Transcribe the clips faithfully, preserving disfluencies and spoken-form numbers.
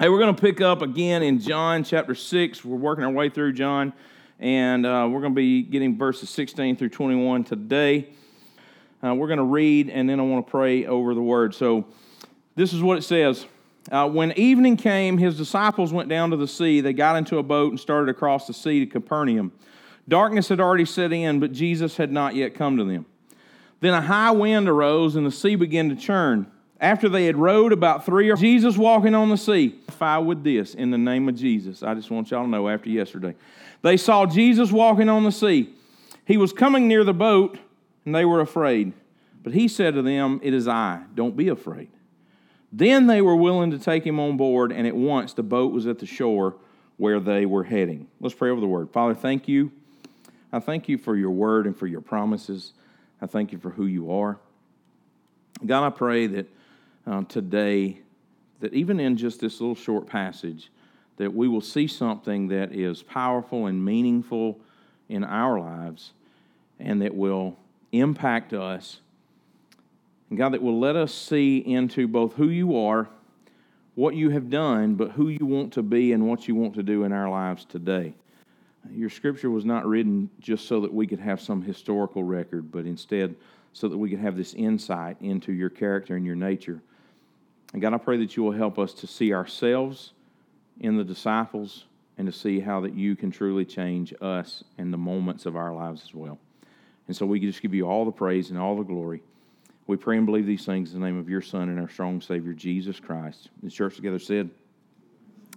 Hey, we're going to pick up again in John chapter six. We're working our way through John, and uh, we're going to be getting verses sixteen through twenty-one today. Uh, we're going to read, and then I want to pray over the word. So this is what it says. Uh, when evening came, his disciples went down to the sea. They got into a boat and started across the sea to Capernaum. Darkness had already set in, but Jesus had not yet come to them. Then a high wind arose, and the sea began to churn. After they had rowed about three or Jesus walking on the sea. If I would this, in the name of Jesus, I just want y'all to know after yesterday. They saw Jesus walking on the sea. He was coming near the boat, and they were afraid. But he said to them, "It is I, don't be afraid." Then they were willing to take him on board, and at once the boat was at the shore where they were heading. Let's pray over the word. Father, thank you. I thank you for your word and for your promises. I thank you for who you are. God, I pray that Uh, today, that even in just this little short passage, that we will see something that is powerful and meaningful in our lives and that will impact us. And God, that will let us see into both who you are, what you have done, but who you want to be and what you want to do in our lives today. Your scripture was not written just so that we could have some historical record, but instead so that we could have this insight into your character and your nature. And God, I pray that you will help us to see ourselves in the disciples and to see how that you can truly change us and the moments of our lives as well. And so we just give you all the praise and all the glory. We pray and believe these things in the name of your Son and our strong Savior, Jesus Christ. The church together said,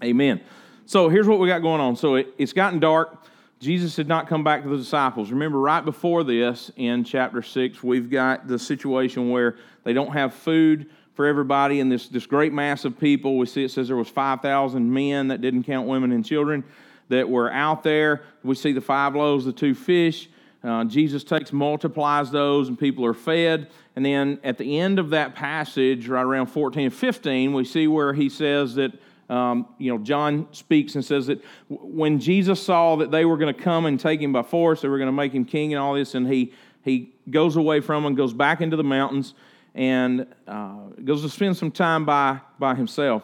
amen. So here's what we got going on. So it, it's gotten dark. Jesus had not come back to the disciples. Remember, right before this, in chapter six, we've got the situation where they don't have food for everybody, and this, this great mass of people, we see it says there was five thousand men, that didn't count women and children, that were out there. We see the five loaves, the two fish. Uh, Jesus takes, multiplies those, and people are fed. And then at the end of that passage, right around fourteen and fifteen, we see where he says that, Um, you know, John speaks and says that when Jesus saw that they were going to come and take him by force, they were going to make him king and all this, and he he goes away from them, goes back into the mountains, and uh, goes to spend some time by by himself.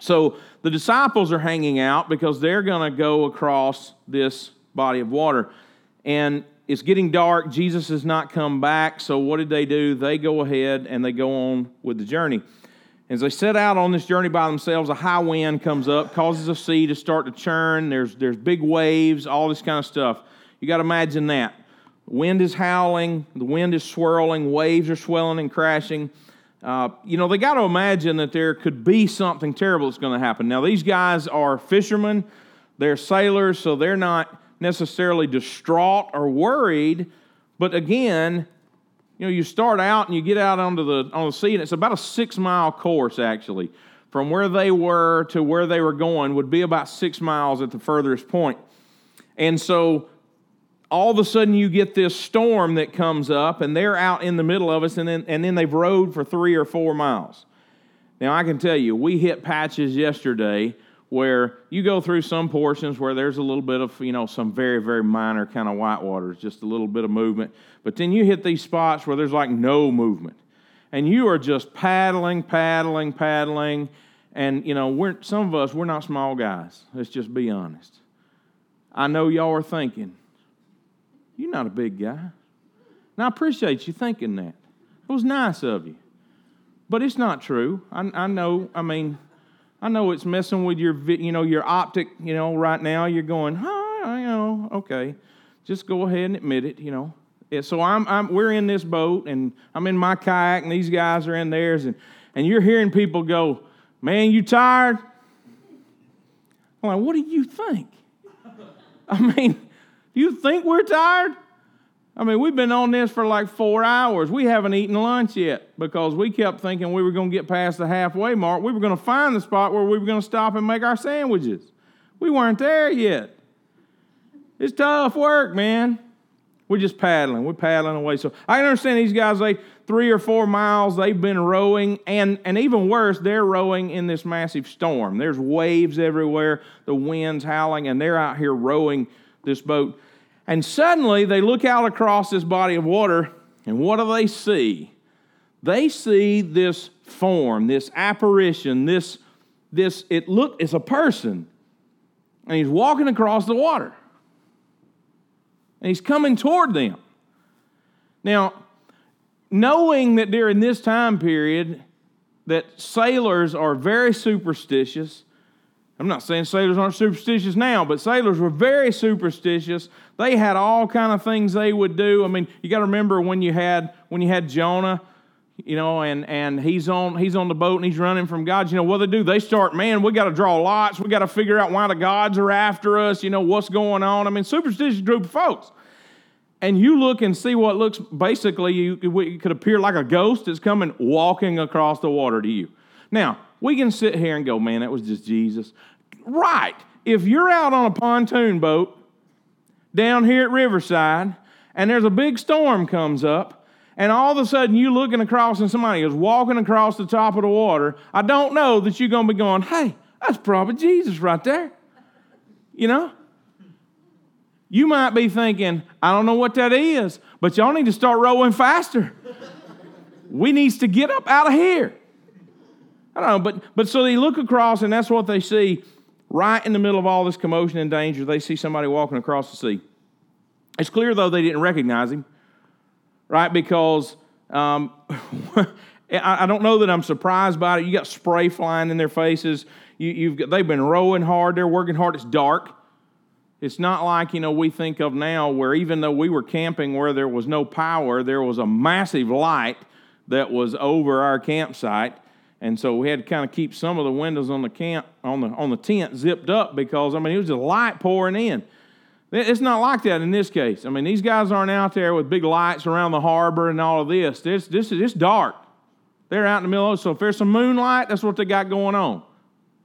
So the disciples are hanging out because they're going to go across this body of water, and it's getting dark. Jesus has not come back, so what did they do? They go ahead and they go on with the journey. As they set out on this journey by themselves, a high wind comes up, causes a sea to start to churn. There's there's big waves, all this kind of stuff. You got to imagine that. Wind is howling, the wind is swirling, waves are swelling and crashing. Uh, you know, they got to imagine that there could be something terrible that's going to happen. Now, these guys are fishermen, they're sailors, so they're not necessarily distraught or worried, but again, you know, you start out and you get out onto the on the sea, and it's about a six-mile course, actually. From where they were to where they were going would be about six miles at the furthest point. And so all of a sudden you get this storm that comes up, and they're out in the middle of us, and then, and then they've rowed for three or four miles. Now, I can tell you, we hit patches yesterday where you go through some portions where there's a little bit of, you know, some very, very minor kind of whitewater, just a little bit of movement. But then you hit these spots where there's like no movement. And you are just paddling, paddling, paddling. And, you know, we're some of us, we're not small guys. Let's just be honest. I know y'all are thinking, you're not a big guy. And I appreciate you thinking that. It was nice of you. But it's not true. I, I know, I mean... I know it's messing with your, you know, your optic, you know, right now. You're going, oh, you know, okay, just go ahead and admit it, you know. Yeah, so I'm, I'm, we're in this boat, and I'm in my kayak, and these guys are in theirs, and, and you're hearing people go, man, you tired? I'm like, what do you think? I mean, do you think we're tired? I mean, we've been on this for like four hours. We haven't eaten lunch yet because we kept thinking we were going to get past the halfway mark. We were going to find the spot where we were going to stop and make our sandwiches. We weren't there yet. It's tough work, man. We're just paddling. We're paddling away. So I can understand these guys, like three or four miles, they've been rowing. And, and even worse, they're rowing in this massive storm. There's waves everywhere. The wind's howling, and they're out here rowing this boat. And suddenly, they look out across this body of water, and what do they see? They see this form, this apparition, this this, it looked, it's a person, and he's walking across the water. And he's coming toward them. Now, knowing that during this time period that sailors are very superstitious, I'm not saying sailors aren't superstitious now, but sailors were very superstitious. They had all kind of things they would do. I mean, you got to remember when you had when you had Jonah, you know, and and he's on he's on the boat and he's running from God. You know what they do? They start, man, we got to draw lots. We got to figure out why the gods are after us. You know what's going on? I mean, superstitious group of folks. And you look and see what looks basically you it could appear like a ghost that's coming walking across the water to you. Now, we can sit here and go, man, that was just Jesus. Right. If you're out on a pontoon boat down here at Riverside and there's a big storm comes up and all of a sudden you're looking across and somebody is walking across the top of the water, I don't know that you're going to be going, hey, that's probably Jesus right there. You know? You might be thinking, I don't know what that is, but y'all need to start rowing faster. We needs to get up out of here. I don't know, but but so they look across, and that's what they see right in the middle of all this commotion and danger. They see somebody walking across the sea. It's clear, though, they didn't recognize him, right? Because um, I don't know that I'm surprised by it. You got spray flying in their faces. You, you've got, they've been rowing hard. They're working hard. It's dark. It's not like, you know, we think of now where even though we were camping where there was no power, there was a massive light that was over our campsite. And so we had to kind of keep some of the windows on the camp on the on the tent zipped up because, I mean, it was just light pouring in. It's not like that in this case. I mean, these guys aren't out there with big lights around the harbor and all of this. This this is it's dark. They're out in the middle of it. So if there's some moonlight, that's what they got going on.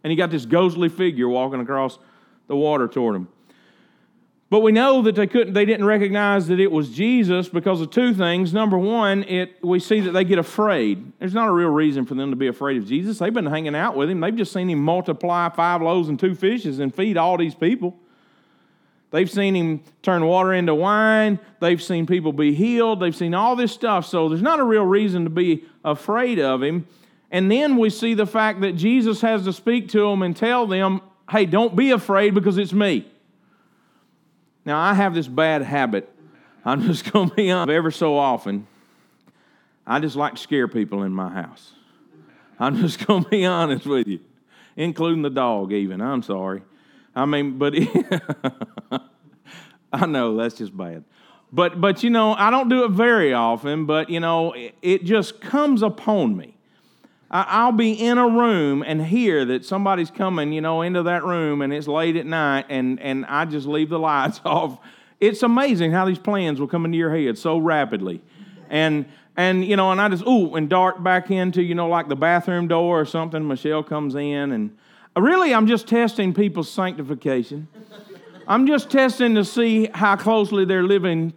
And you got this ghostly figure walking across the water toward them. But we know that they couldn't. They didn't recognize that it was Jesus because of two things. Number one, it we see that they get afraid. There's not a real reason for them to be afraid of Jesus. They've been hanging out with him. They've just seen him multiply five loaves and two fishes and feed all these people. They've seen him turn water into wine. They've seen people be healed. They've seen all this stuff. So there's not a real reason to be afraid of him. And then we see the fact that Jesus has to speak to them and tell them, hey, don't be afraid because it's me. Now, I have this bad habit. I'm just going to be honest. Ever so often, I just like to scare people in my house. I'm just going to be honest with you, including the dog even. I'm sorry. I mean, but I know that's just bad. But, but, you know, I don't do it very often, but, you know, it, it just comes upon me. I, I'll be in a room and hear that somebody's coming, you know, into that room and it's late at night and, and I just leave the lights off. It's amazing how these plans will come into your head so rapidly. And, and you know, and I just, ooh, and dart back into, you know, like the bathroom door or something. Michelle comes in and really I'm just testing people's sanctification. I'm just testing to see how closely they're living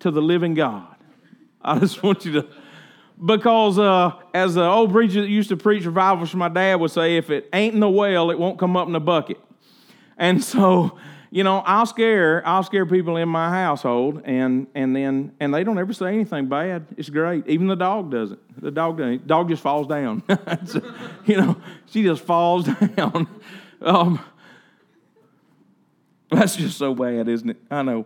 to the living God. I just want you to... Because uh, as the old preacher that used to preach revivals for my dad would say, if it ain't in the well, it won't come up in the bucket. And so, you know, I'll scare I'll scare people in my household, and and then and they don't ever say anything bad. It's great. Even the dog doesn't. The dog doesn't. Dog just falls down. So, you know, she just falls down. Um, that's just so bad, isn't it? I know,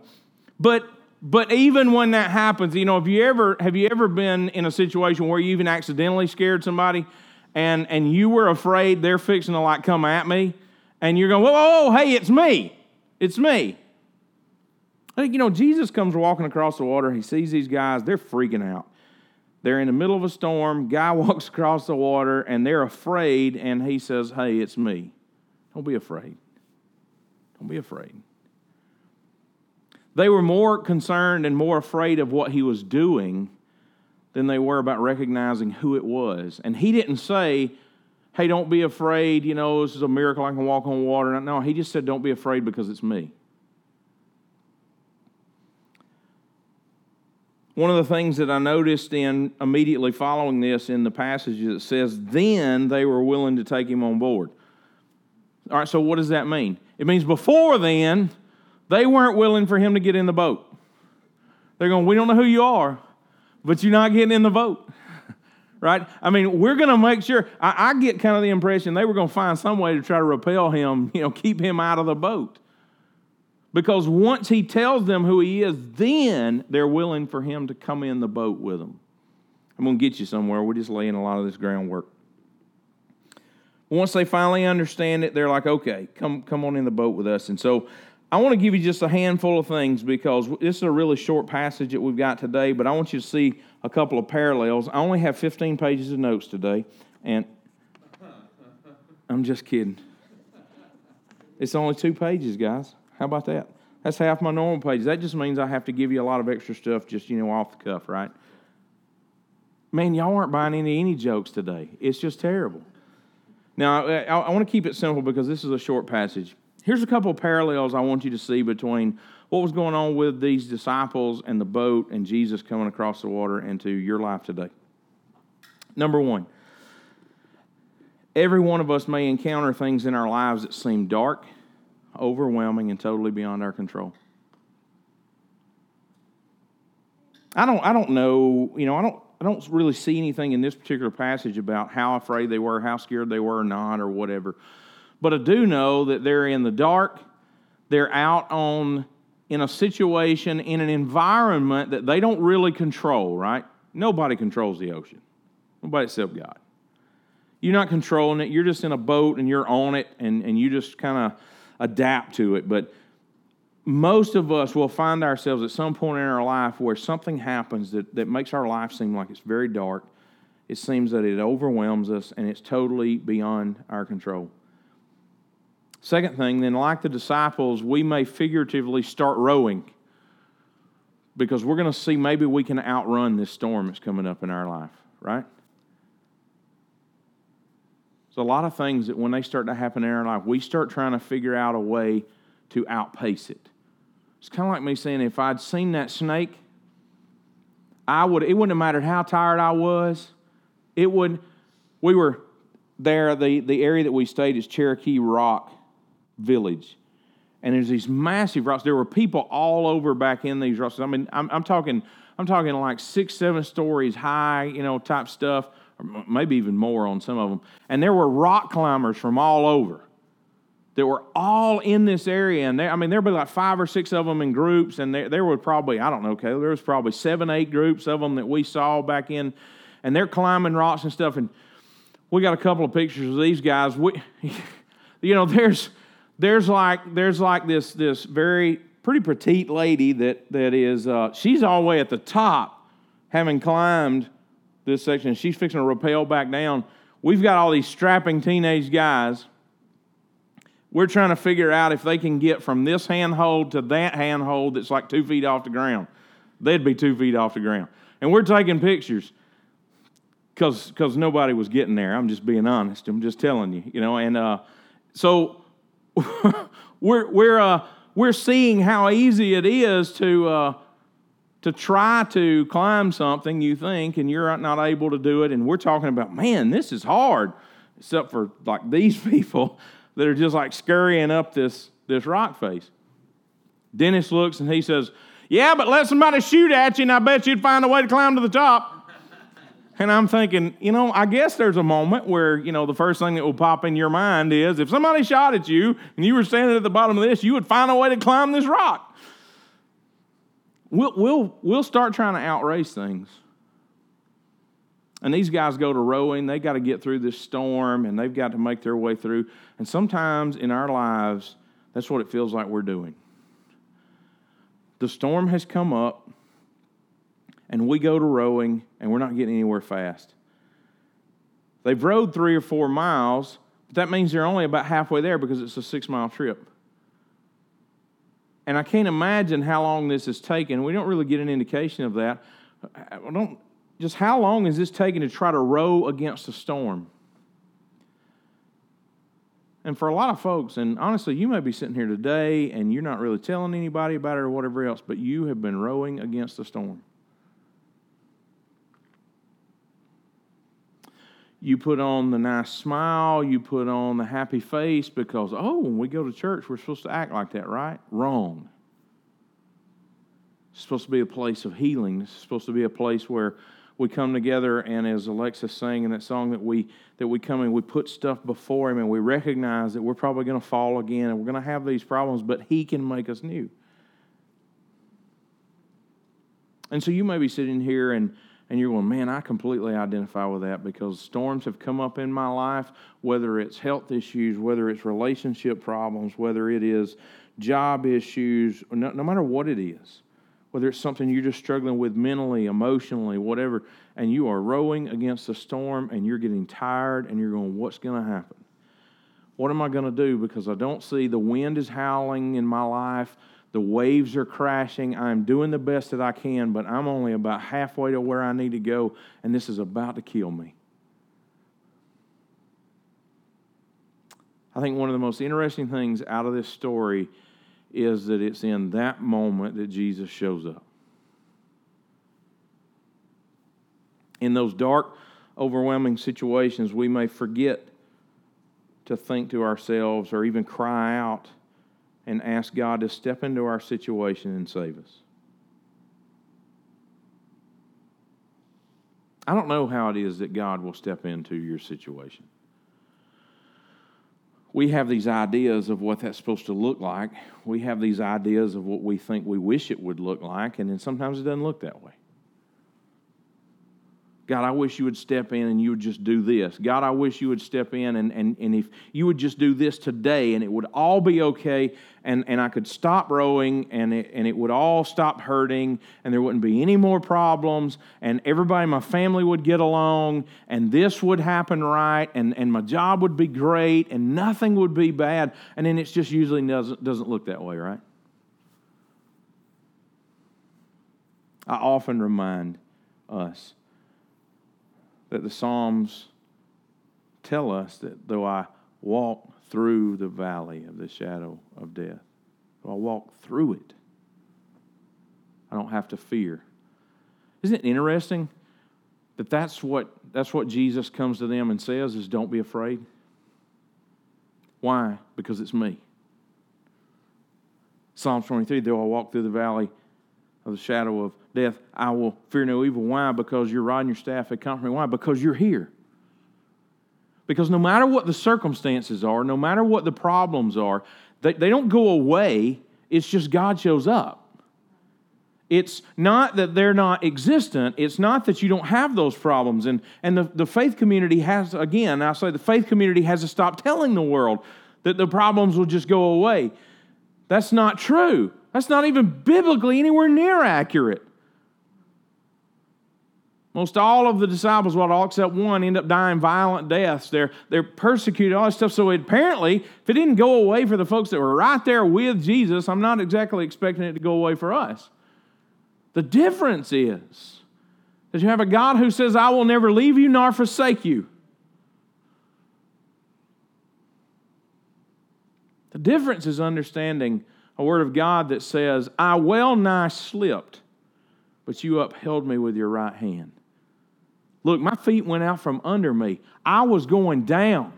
but. But even when that happens, you know, have you ever have you ever been in a situation where you even accidentally scared somebody and, and you were afraid they're fixing to, like, come at me, and you're going, whoa, whoa, whoa, hey, it's me. It's me. I think, you know, Jesus comes walking across the water. He sees these guys. They're freaking out. They're in the middle of a storm. Guy walks across the water, and they're afraid, and he says, hey, it's me. Don't be afraid. Don't be afraid. They were more concerned and more afraid of what he was doing than they were about recognizing who it was. And he didn't say, hey, don't be afraid, you know, this is a miracle, I can walk on water. No, he just said, don't be afraid because it's me. One of the things that I noticed in immediately following this in the passage is it says, then they were willing to take him on board. All right, so what does that mean? It means before then, they weren't willing for him to get in the boat. They're going, we don't know who you are, but you're not getting in the boat, right? I mean, we're going to make sure. I, I get kind of the impression they were going to find some way to try to repel him, you know, keep him out of the boat. Because once he tells them who he is, then they're willing for him to come in the boat with them. I'm going to get you somewhere. We're just laying a lot of this groundwork. Once they finally understand it, they're like, okay, come, come on in the boat with us. And so I want to give you just a handful of things because this is a really short passage that we've got today, but I want you to see a couple of parallels. I only have fifteen pages of notes today, and I'm just kidding. It's only two pages, guys. How about that? That's half my normal pages. That just means I have to give you a lot of extra stuff just, you know, off the cuff, right? Man, y'all aren't buying any, any jokes today. It's just terrible. Now, I, I want to keep it simple because this is a short passage. Here's a couple of parallels I want you to see between what was going on with these disciples and the boat and Jesus coming across the water into your life today. Number one, every one of us may encounter things in our lives that seem dark, overwhelming, and totally beyond our control. I don't, I don't know, you know, I don't, I don't really see anything in this particular passage about how afraid they were, how scared they were or not, or whatever. But I do know that they're in the dark. They're out on in a situation, in an environment that they don't really control, right? Nobody controls the ocean. Nobody except God. You're not controlling it. You're just in a boat and you're on it, and, and you just kind of adapt to it. But most of us will find ourselves at some point in our life where something happens that, that makes our life seem like it's very dark. It seems that it overwhelms us, and it's totally beyond our control. Second thing, then, like the disciples, we may figuratively start rowing because we're going to see maybe we can outrun this storm that's coming up in our life, right? There's a lot of things that when they start to happen in our life, we start trying to figure out a way to outpace it. It's kind of like me saying, if I'd seen that snake, I would. It wouldn't have mattered how tired I was. It would. We were there. the The area that we stayed is Cherokee Rock Village, and there's these massive rocks. There were people all over back in these rocks. I mean, I'm, I'm talking. I'm talking like six, seven stories high, you know, type stuff, or maybe even more on some of them. And there were rock climbers from all over that were all in this area. And they, I mean, there were like five or six of them in groups, and there, there were probably, I don't know, Caleb, there was probably seven, eight groups of them that we saw back in, and they're climbing rocks and stuff, and we got a couple of pictures of these guys. We, you know, there's there's like there's like this this very pretty petite lady that, that is, uh, she's all the way at the top, having climbed this section, and she's fixing to rappel back down. We've got all these strapping teenage guys. We're trying to figure out if they can get from this handhold to that handhold that's like two feet off the ground. They'd be two feet off the ground. And we're taking pictures because because nobody was getting there. I'm just being honest. I'm just telling you, you know. And uh, so we're we're uh, we're seeing how easy it is to uh, to try to climb something you think, and you're not able to do it. And we're talking about, man, this is hard, except for like these people that are just like scurrying up this, this rock face. Dennis looks and he says, yeah, but let somebody shoot at you and I bet you'd find a way to climb to the top. And I'm thinking, you know, I guess there's a moment where, you know, the first thing that will pop in your mind is if somebody shot at you and you were standing at the bottom of this, you would find a way to climb this rock. We'll, we'll, we'll start trying to outrace things. And these guys go to rowing. They got to get through this storm, and they've got to make their way through. And sometimes in our lives, that's what it feels like we're doing. The storm has come up, and we go to rowing, and we're not getting anywhere fast. They've rowed three or four miles, but that means they're only about halfway there because it's a six-mile trip. And I can't imagine how long this has taken. We don't really get an indication of that. I don't... Just how long is this taking to try to row against a storm? And for a lot of folks, and honestly, you may be sitting here today and you're not really telling anybody about it or whatever else, but you have been rowing against a storm. You put on the nice smile, you put on the happy face because, oh, when we go to church, we're supposed to act like that, right? Wrong. It's supposed to be a place of healing. It's supposed to be a place where we come together, and as Alexis sang in that song, that we that we come and we put stuff before Him, and we recognize that we're probably going to fall again, and we're going to have these problems, but He can make us new. And so you may be sitting here and, and you're going, man, I completely identify with that, because storms have come up in my life, whether it's health issues, whether it's relationship problems, whether it is job issues, no, no matter what it is, whether it's something you're just struggling with mentally, emotionally, whatever, and you are rowing against the storm and you're getting tired and you're going, what's going to happen? What am I going to do? Because I don't see the wind is howling in my life. The waves are crashing. I'm doing the best that I can, but I'm only about halfway to where I need to go, and this is about to kill me. I think one of the most interesting things out of this story is that it's in that moment that Jesus shows up. In those dark, overwhelming situations, we may forget to think to ourselves or even cry out and ask God to step into our situation and save us. I don't know how it is that God will step into your situation. We have these ideas of what that's supposed to look like. We have these ideas of what we think we wish it would look like, and then sometimes it doesn't look that way. God, I wish you would step in and you would just do this. God, I wish you would step in and, and, and if you would just do this today and it would all be okay and, and I could stop rowing and it, and it would all stop hurting and there wouldn't be any more problems and everybody in my family would get along and this would happen right and, and my job would be great and nothing would be bad. And then it's just usually doesn't, doesn't look that way, right? I often remind us that the Psalms tell us that though I walk through the valley of the shadow of death, though I walk through it, I don't have to fear. Isn't it interesting that that's what, that's what Jesus comes to them and says is don't be afraid? Why? Because it's me. Psalm twenty-three, though I walk through the valley of the shadow of death, I will fear no evil. Why? Because your rod and your staff have comforted me. Why? Because you're here. Because no matter what the circumstances are, no matter what the problems are, they, they don't go away. It's just God shows up. It's not that they're not existent. It's not that you don't have those problems. And, and the, the faith community has, again, I say the faith community has to stop telling the world that the problems will just go away. That's not true. That's not even biblically anywhere near accurate. Most all of the disciples, well, all except one, end up dying violent deaths. They're, they're persecuted, all that stuff. So it, apparently, if it didn't go away for the folks that were right there with Jesus, I'm not exactly expecting it to go away for us. The difference is that you have a God who says, I will never leave you nor forsake you. The difference is understanding a word of God that says, I well nigh slipped, but you upheld me with your right hand. Look, my feet went out from under me. I was going down,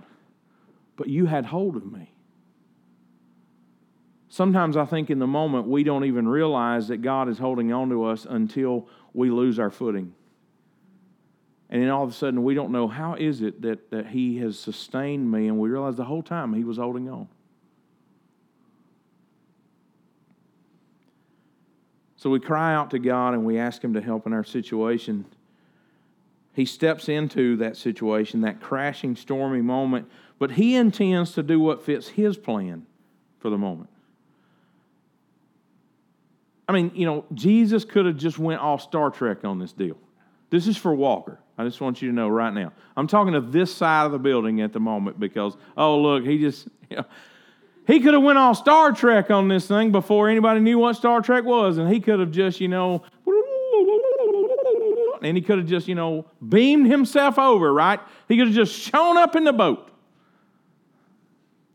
but you had hold of me. Sometimes I think in the moment we don't even realize that God is holding on to us until we lose our footing. And then all of a sudden we don't know how is it that, that He has sustained me, and we realize the whole time He was holding on. So we cry out to God and we ask Him to help in our situation. He steps into that situation, that crashing, stormy moment, but He intends to do what fits His plan for the moment. I mean, you know, Jesus could have just went all Star Trek on this deal. This is for Walker. I just want you to know right now. I'm talking to this side of the building at the moment because, oh, look, he just... You know, He could have went all Star Trek on this thing before anybody knew what Star Trek was, and he could have just, you know, and he could have just, you know, beamed himself over, right? He could have just shown up in the boat.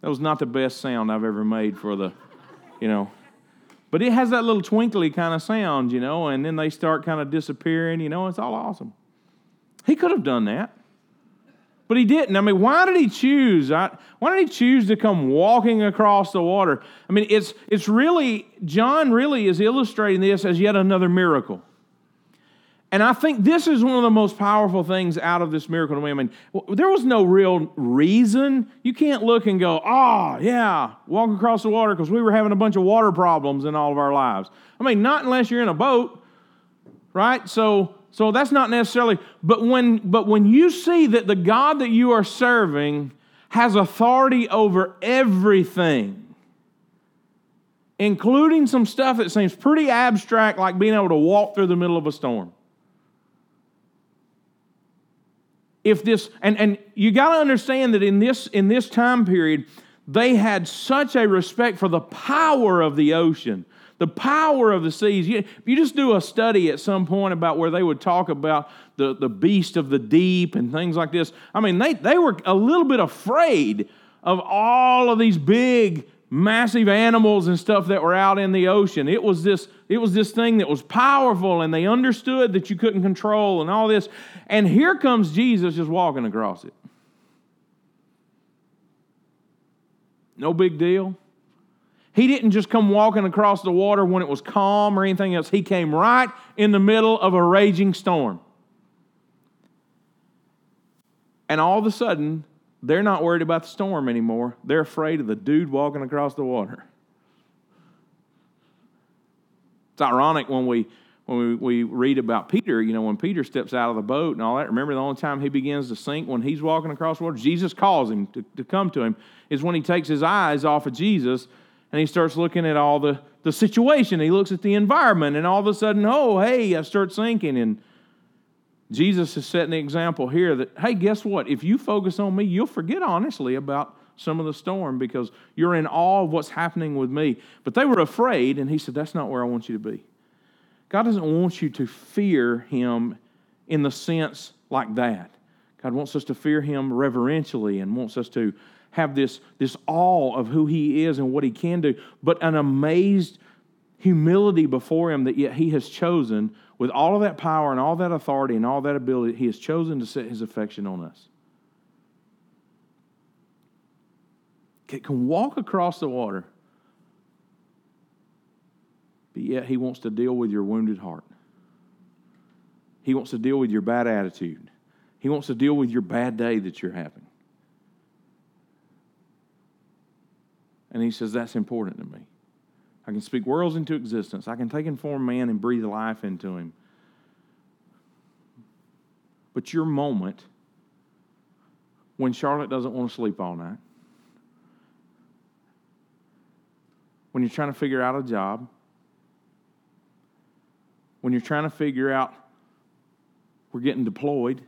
That was not the best sound I've ever made for the, you know. But it has that little twinkly kind of sound, you know, and then they start kind of disappearing, you know. It's all awesome. He could have done that. But He didn't. I mean, why did He choose? Why did He choose to come walking across the water? I mean, it's it's really, John really is illustrating this as yet another miracle. And I think this is one of the most powerful things out of this miracle to me. I mean, there was no real reason. You can't look and go, oh, yeah, walk across the water because we were having a bunch of water problems in all of our lives. I mean, not unless you're in a boat, right? So so that's not necessarily, but when but when you see that the God that you are serving has authority over everything, including some stuff that seems pretty abstract, like being able to walk through the middle of a storm. If this, and, and you got to understand that in this in this time period, they had such a respect for the power of the ocean, the power of the seas. You, if you just do a study at some point about where they would talk about the, the beast of the deep and things like this, I mean, they, they were a little bit afraid of all of these big, massive animals and stuff that were out in the ocean. It was this, it was this thing that was powerful, and they understood that you couldn't control and all this. And here comes Jesus just walking across it. No big deal. He didn't just come walking across the water when it was calm or anything else. He came right in the middle of a raging storm. And all of a sudden, they're not worried about the storm anymore. They're afraid of the dude walking across the water. It's ironic when we when we, we read about Peter, you know, when Peter steps out of the boat and all that. Remember the only time he begins to sink when he's walking across the water? Jesus calls him to, to come to him is when he takes his eyes off of Jesus and he starts looking at all the, the situation. He looks at the environment and all of a sudden, oh, hey, I start sinking. And Jesus is setting the example here that, hey, guess what? If you focus on me, you'll forget honestly about some of the storm because you're in awe of what's happening with me. But they were afraid, and he said, that's not where I want you to be. God doesn't want you to fear him in the sense like that. God wants us to fear him reverentially and wants us to have this, this awe of who he is and what he can do, but an amazed humility before him that yet he has chosen with all of that power and all that authority and all that ability, he has chosen to set his affection on us. It can walk across the water, but yet he wants to deal with your wounded heart. He wants to deal with your bad attitude. He wants to deal with your bad day that you're having. And he says, that's important to me. I can speak worlds into existence. I can take and form man and breathe life into him. But your moment when Charlotte doesn't want to sleep all night, when you're trying to figure out a job, when you're trying to figure out we're getting deployed,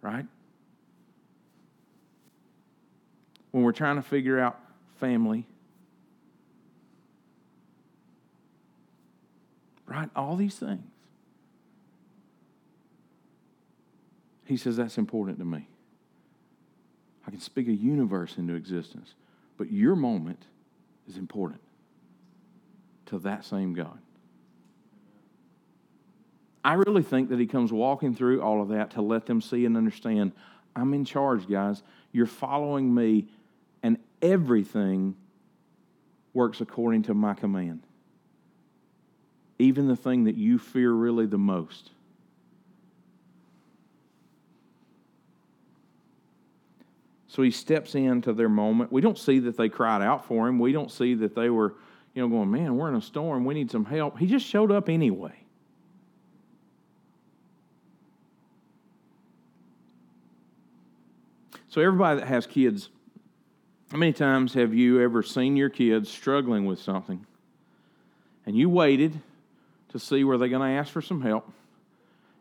right? When we're trying to figure out family, right? All these things. He says, that's important to me. I can speak a universe into existence, but your moment is important to that same God. I really think that he comes walking through all of that to let them see and understand, I'm in charge, guys. You're following me, and everything works according to my command. Even the thing that you fear really the most. So he steps into their moment. We don't see that they cried out for him. We don't see that they were, you know, going, man, we're in a storm. We need some help. He just showed up anyway. So everybody that has kids, how many times have you ever seen your kids struggling with something and you waited to see were they going to ask for some help?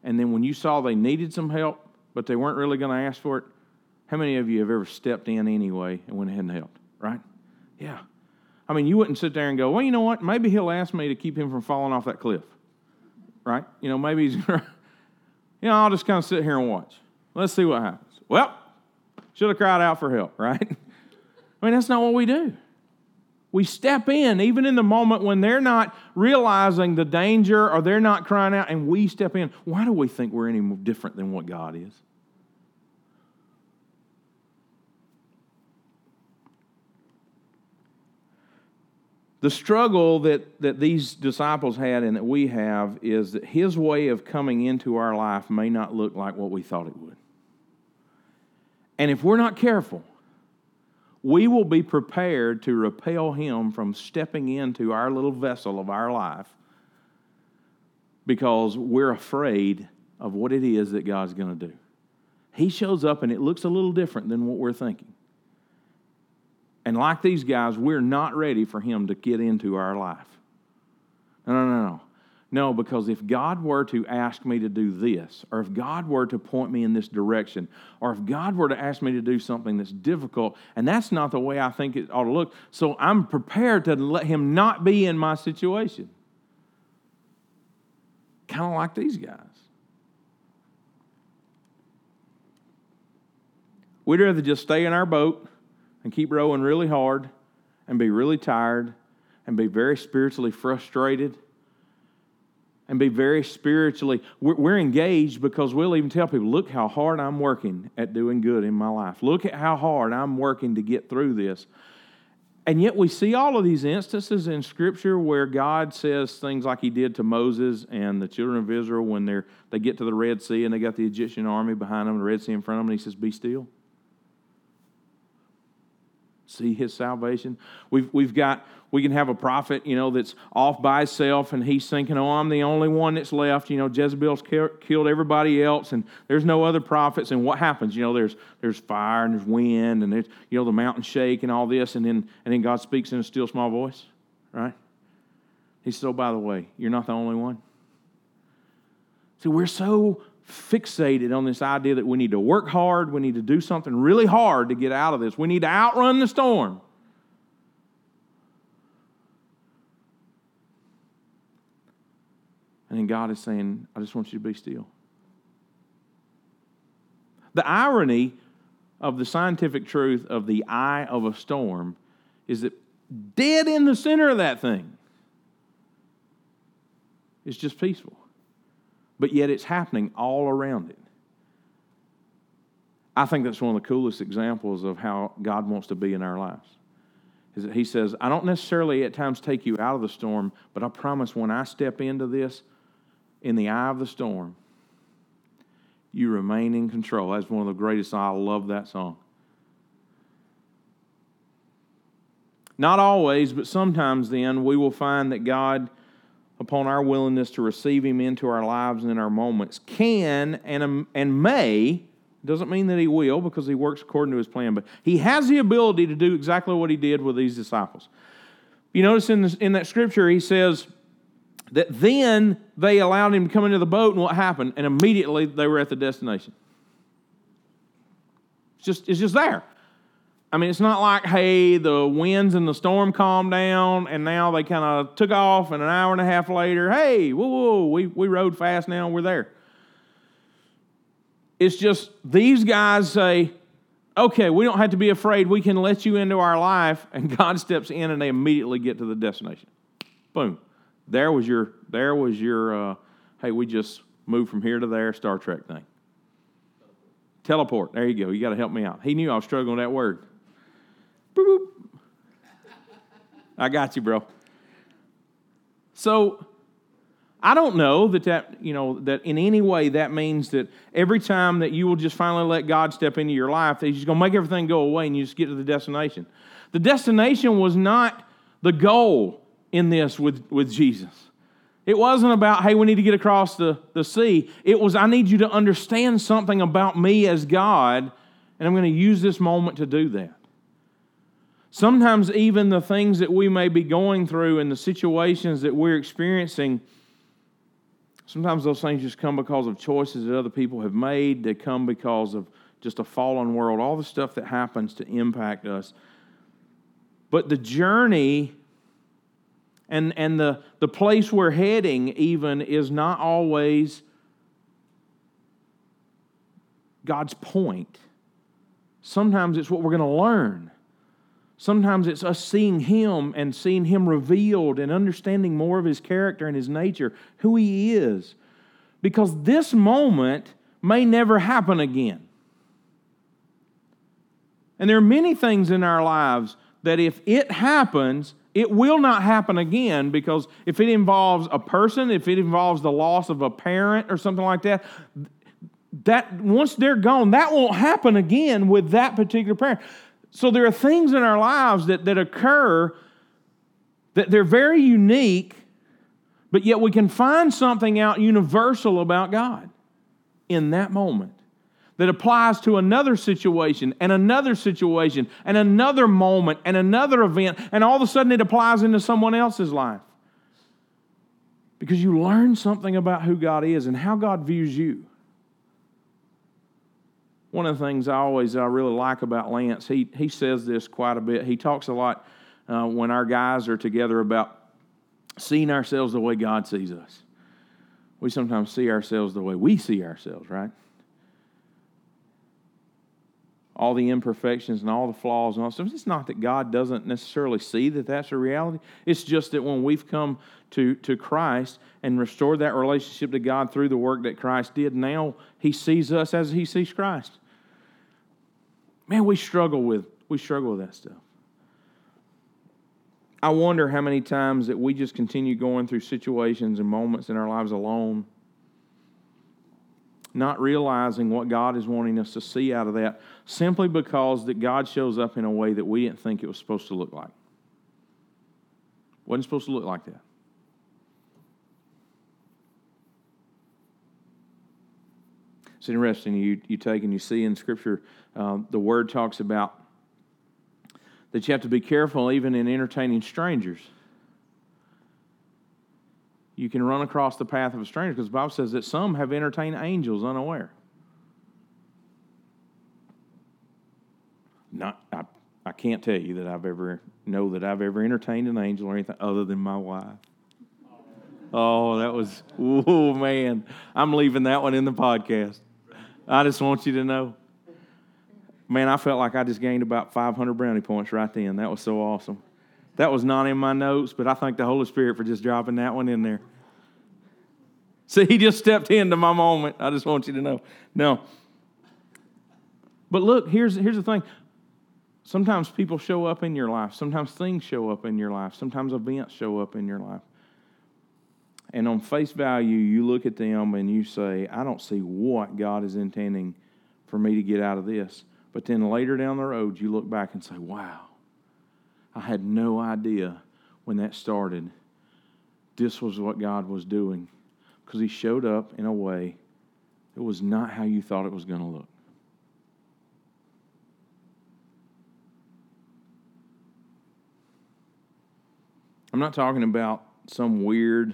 And then when you saw they needed some help, but they weren't really going to ask for it, how many of you have ever stepped in anyway and went ahead and helped, right? Yeah. I mean, you wouldn't sit there and go, well, you know what? Maybe he'll ask me to keep him from falling off that cliff, right? You know, maybe he's going to, you know, I'll just kind of sit here and watch. Let's see what happens. Well, should have cried out for help, right? I mean, that's not what we do. We step in, even in the moment when they're not realizing the danger or they're not crying out, and we step in. Why do we think we're any more different than what God is? The struggle that, that these disciples had and that we have is that his way of coming into our life may not look like what we thought it would. And if we're not careful, we will be prepared to repel him from stepping into our little vessel of our life because we're afraid of what it is that God's going to do. He shows up and it looks a little different than what we're thinking. And like these guys, we're not ready for him to get into our life. No, no, no, no. No, because if God were to ask me to do this, or if God were to point me in this direction, or if God were to ask me to do something that's difficult, and that's not the way I think it ought to look, so I'm prepared to let him not be in my situation. Kind of like these guys. We'd rather just stay in our boat and keep rowing really hard and be really tired and be very spiritually frustrated and be very spiritually... We're, we're engaged because we'll even tell people, look how hard I'm working at doing good in my life. Look at how hard I'm working to get through this. And yet we see all of these instances in Scripture where God says things like he did to Moses and the children of Israel when they're, they get to the Red Sea and they got the Egyptian army behind them, the Red Sea in front of them, and he says, be still. See his salvation. We've we've got we can have a prophet, you know, that's off by himself, and he's thinking, oh, I'm the only one that's left. You know, Jezebel's killed everybody else, and there's no other prophets. And what happens? You know, there's there's fire and there's wind and there's, you know, the mountain shake and all this, and then and then God speaks in a still small voice, right? He says, oh, by the way, you're not the only one. See, we're so fixated on this idea that we need to work hard, we need to do something really hard to get out of this. We need to outrun the storm. And then God is saying, I just want you to be still. The irony of the scientific truth of the eye of a storm is that dead in the center of that thing is just peaceful. But yet it's happening all around it. I think that's one of the coolest examples of how God wants to be in our lives. Is that he says, I don't necessarily at times take you out of the storm, but I promise when I step into this, in the eye of the storm, you remain in control. That's one of the greatest songs. I love that song. Not always, but sometimes then we will find that God, upon our willingness to receive him into our lives and in our moments, can and, and may, doesn't mean that he will because he works according to his plan, but he has the ability to do exactly what he did with these disciples. You notice in, this, in that scripture, he says that then they allowed him to come into the boat, and what happened? And immediately they were at the destination. It's just, it's just there. I mean, it's not like, hey, the winds and the storm calmed down, and now they kind of took off, and an hour and a half later, hey, whoa, whoa, we, we rode fast now, we're there. It's just these guys say, okay, we don't have to be afraid, we can let you into our life, and God steps in, and they immediately get to the destination. Boom. There was your, there was your uh, hey, we just moved from here to there Star Trek thing. Teleport. There you go. You got to help me out. He knew I was struggling with that word. Boop, boop. I got you, bro. So I don't know that that, you know, that in any way that means that every time that you will just finally let God step into your life, that he's going to make everything go away and you just get to the destination. The destination was not the goal in this with, with Jesus. It wasn't about, hey, we need to get across the, the sea. It was, I need you to understand something about me as God, and I'm going to use this moment to do that. Sometimes even the things that we may be going through and the situations that we're experiencing, sometimes those things just come because of choices that other people have made. They come because of just a fallen world, all the stuff that happens to impact us. But the journey and and the, the place we're heading even is not always God's point. Sometimes it's what we're going to learn. Sometimes it's us seeing him and seeing him revealed and understanding more of his character and his nature, who he is. Because this moment may never happen again. And there are many things in our lives that if it happens, It will not happen again, because if it involves a person, if it involves the loss of a parent or something like that, that once they're gone, that won't happen again with that particular parent. So there are things in our lives that, that occur that they're very unique, but yet we can find something out universal about God in that moment that applies to another situation and another situation and another moment and another event, and all of a sudden it applies into someone else's life. Because you learn something about who God is and how God views you. One of the things I always I really like about Lance, he he says this quite a bit. He talks a lot uh, when our guys are together about seeing ourselves the way God sees us. We sometimes see ourselves the way we see ourselves, right? All the imperfections and all the flaws and all stuff. It's not that God doesn't necessarily see that that's a reality. It's just that when we've come to, to Christ and restored that relationship to God through the work that Christ did, now He sees us as He sees Christ. Man, we struggle with we struggle with that stuff. I wonder how many times that we just continue going through situations and moments in our lives alone, not realizing what God is wanting us to see out of that, simply because that God shows up in a way that we didn't think it was supposed to look like. Wasn't supposed to look like that. It's interesting, you, you take and you see in Scripture, uh, the Word talks about that you have to be careful even in entertaining strangers. You can run across the path of a stranger, because the Bible says that some have entertained angels unaware. Not, I, I can't tell you that I've ever know that I've ever entertained an angel or anything other than my wife. Oh, that was, oh man, I'm leaving that one in the podcast. I just want you to know. Man, I felt like I just gained about five hundred brownie points right then. That was so awesome. That was not in my notes, but I thank the Holy Spirit for just dropping that one in there. See, He just stepped into my moment. I just want you to know. No. But look, here's, here's the thing. Sometimes people show up in your life. Sometimes things show up in your life. Sometimes events show up in your life. And on face value, you look at them and you say, I don't see what God is intending for me to get out of this. But then later down the road, you look back and say, wow, I had no idea when that started. This was what God was doing, because He showed up in a way that was not how you thought it was going to look. I'm not talking about some weird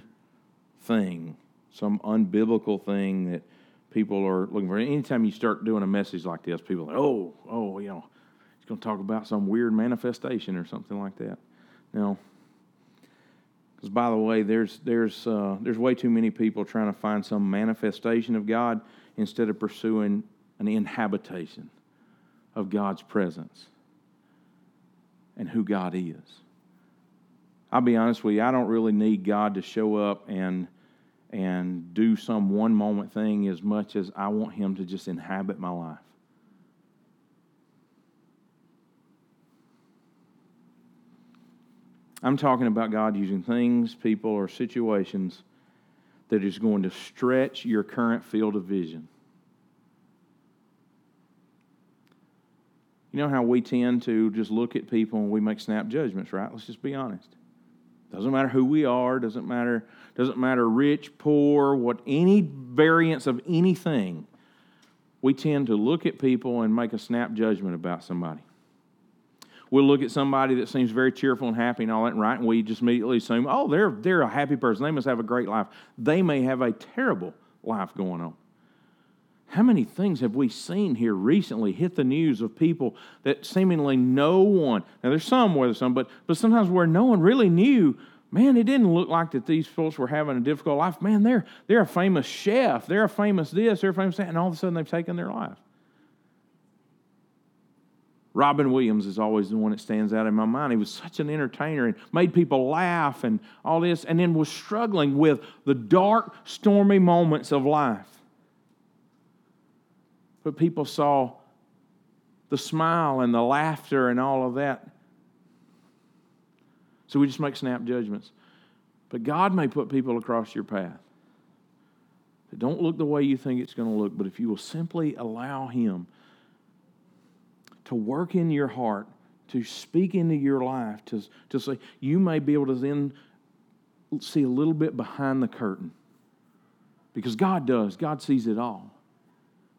thing, some unbiblical thing that people are looking for. Anytime you start doing a message like this, people are like, oh, oh, you know, he's going to talk about some weird manifestation or something like that. Now, because by the way, there's there's uh, there's way too many people trying to find some manifestation of God instead of pursuing an inhabitation of God's presence and who God is. I'll be honest with you, I don't really need God to show up and and do some one-moment thing as much as I want Him to just inhabit my life. I'm talking about God using things, people, or situations that is going to stretch your current field of vision. You know how we tend to just look at people and we make snap judgments, right? Let's just be honest. Doesn't matter who we are, doesn't matter, doesn't matter rich, poor, what any variance of anything. We tend to look at people and make a snap judgment about somebody. We'll look at somebody that seems very cheerful and happy and all that, right? And we just immediately assume, oh, they're they're a happy person. They must have a great life. They may have a terrible life going on. How many things have we seen here recently hit the news of people that seemingly no one, now there's some where there's some, but, but sometimes where no one really knew, man, it didn't look like that these folks were having a difficult life. Man, they're, they're a famous chef. They're a famous this, they're a famous that, and all of a sudden they've taken their life. Robin Williams is always the one that stands out in my mind. He was such an entertainer and made people laugh and all this, and then was struggling with the dark, stormy moments of life. But people saw the smile and the laughter and all of that. So we just make snap judgments. But God may put people across your path that don't look the way you think it's going to look, but if you will simply allow Him to work in your heart, to speak into your life, to, to say, you may be able to then see a little bit behind the curtain. Because God does. God sees it all.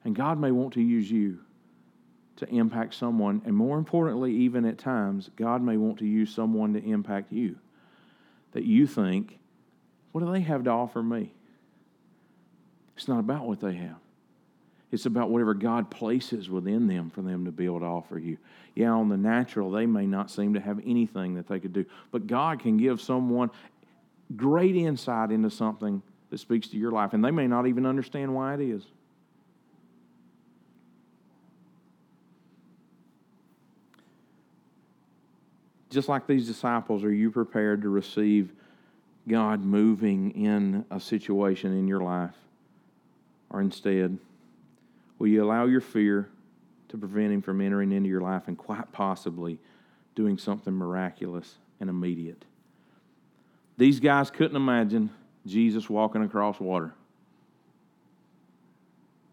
And God may want to use you to impact someone. And more importantly, even at times, God may want to use someone to impact you. That you think, what do they have to offer me? It's not about what they have. It's about whatever God places within them for them to be able to offer you. Yeah, on the natural, they may not seem to have anything that they could do. But God can give someone great insight into something that speaks to your life. And they may not even understand why it is. Just like these disciples, are you prepared to receive God moving in a situation in your life? Or instead, will you allow your fear to prevent Him from entering into your life and quite possibly doing something miraculous and immediate? These guys couldn't imagine Jesus walking across water.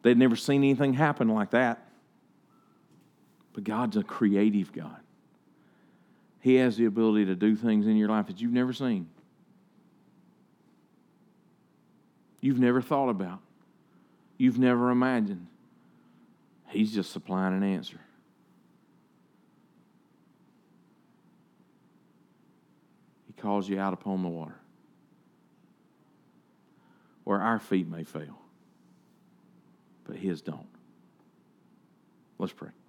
They'd never seen anything happen like that. But God's a creative God. He has the ability to do things in your life that you've never seen, you've never thought about, you've never imagined. He's just supplying an answer. He calls you out upon the water where our feet may fail, but His don't. Let's pray.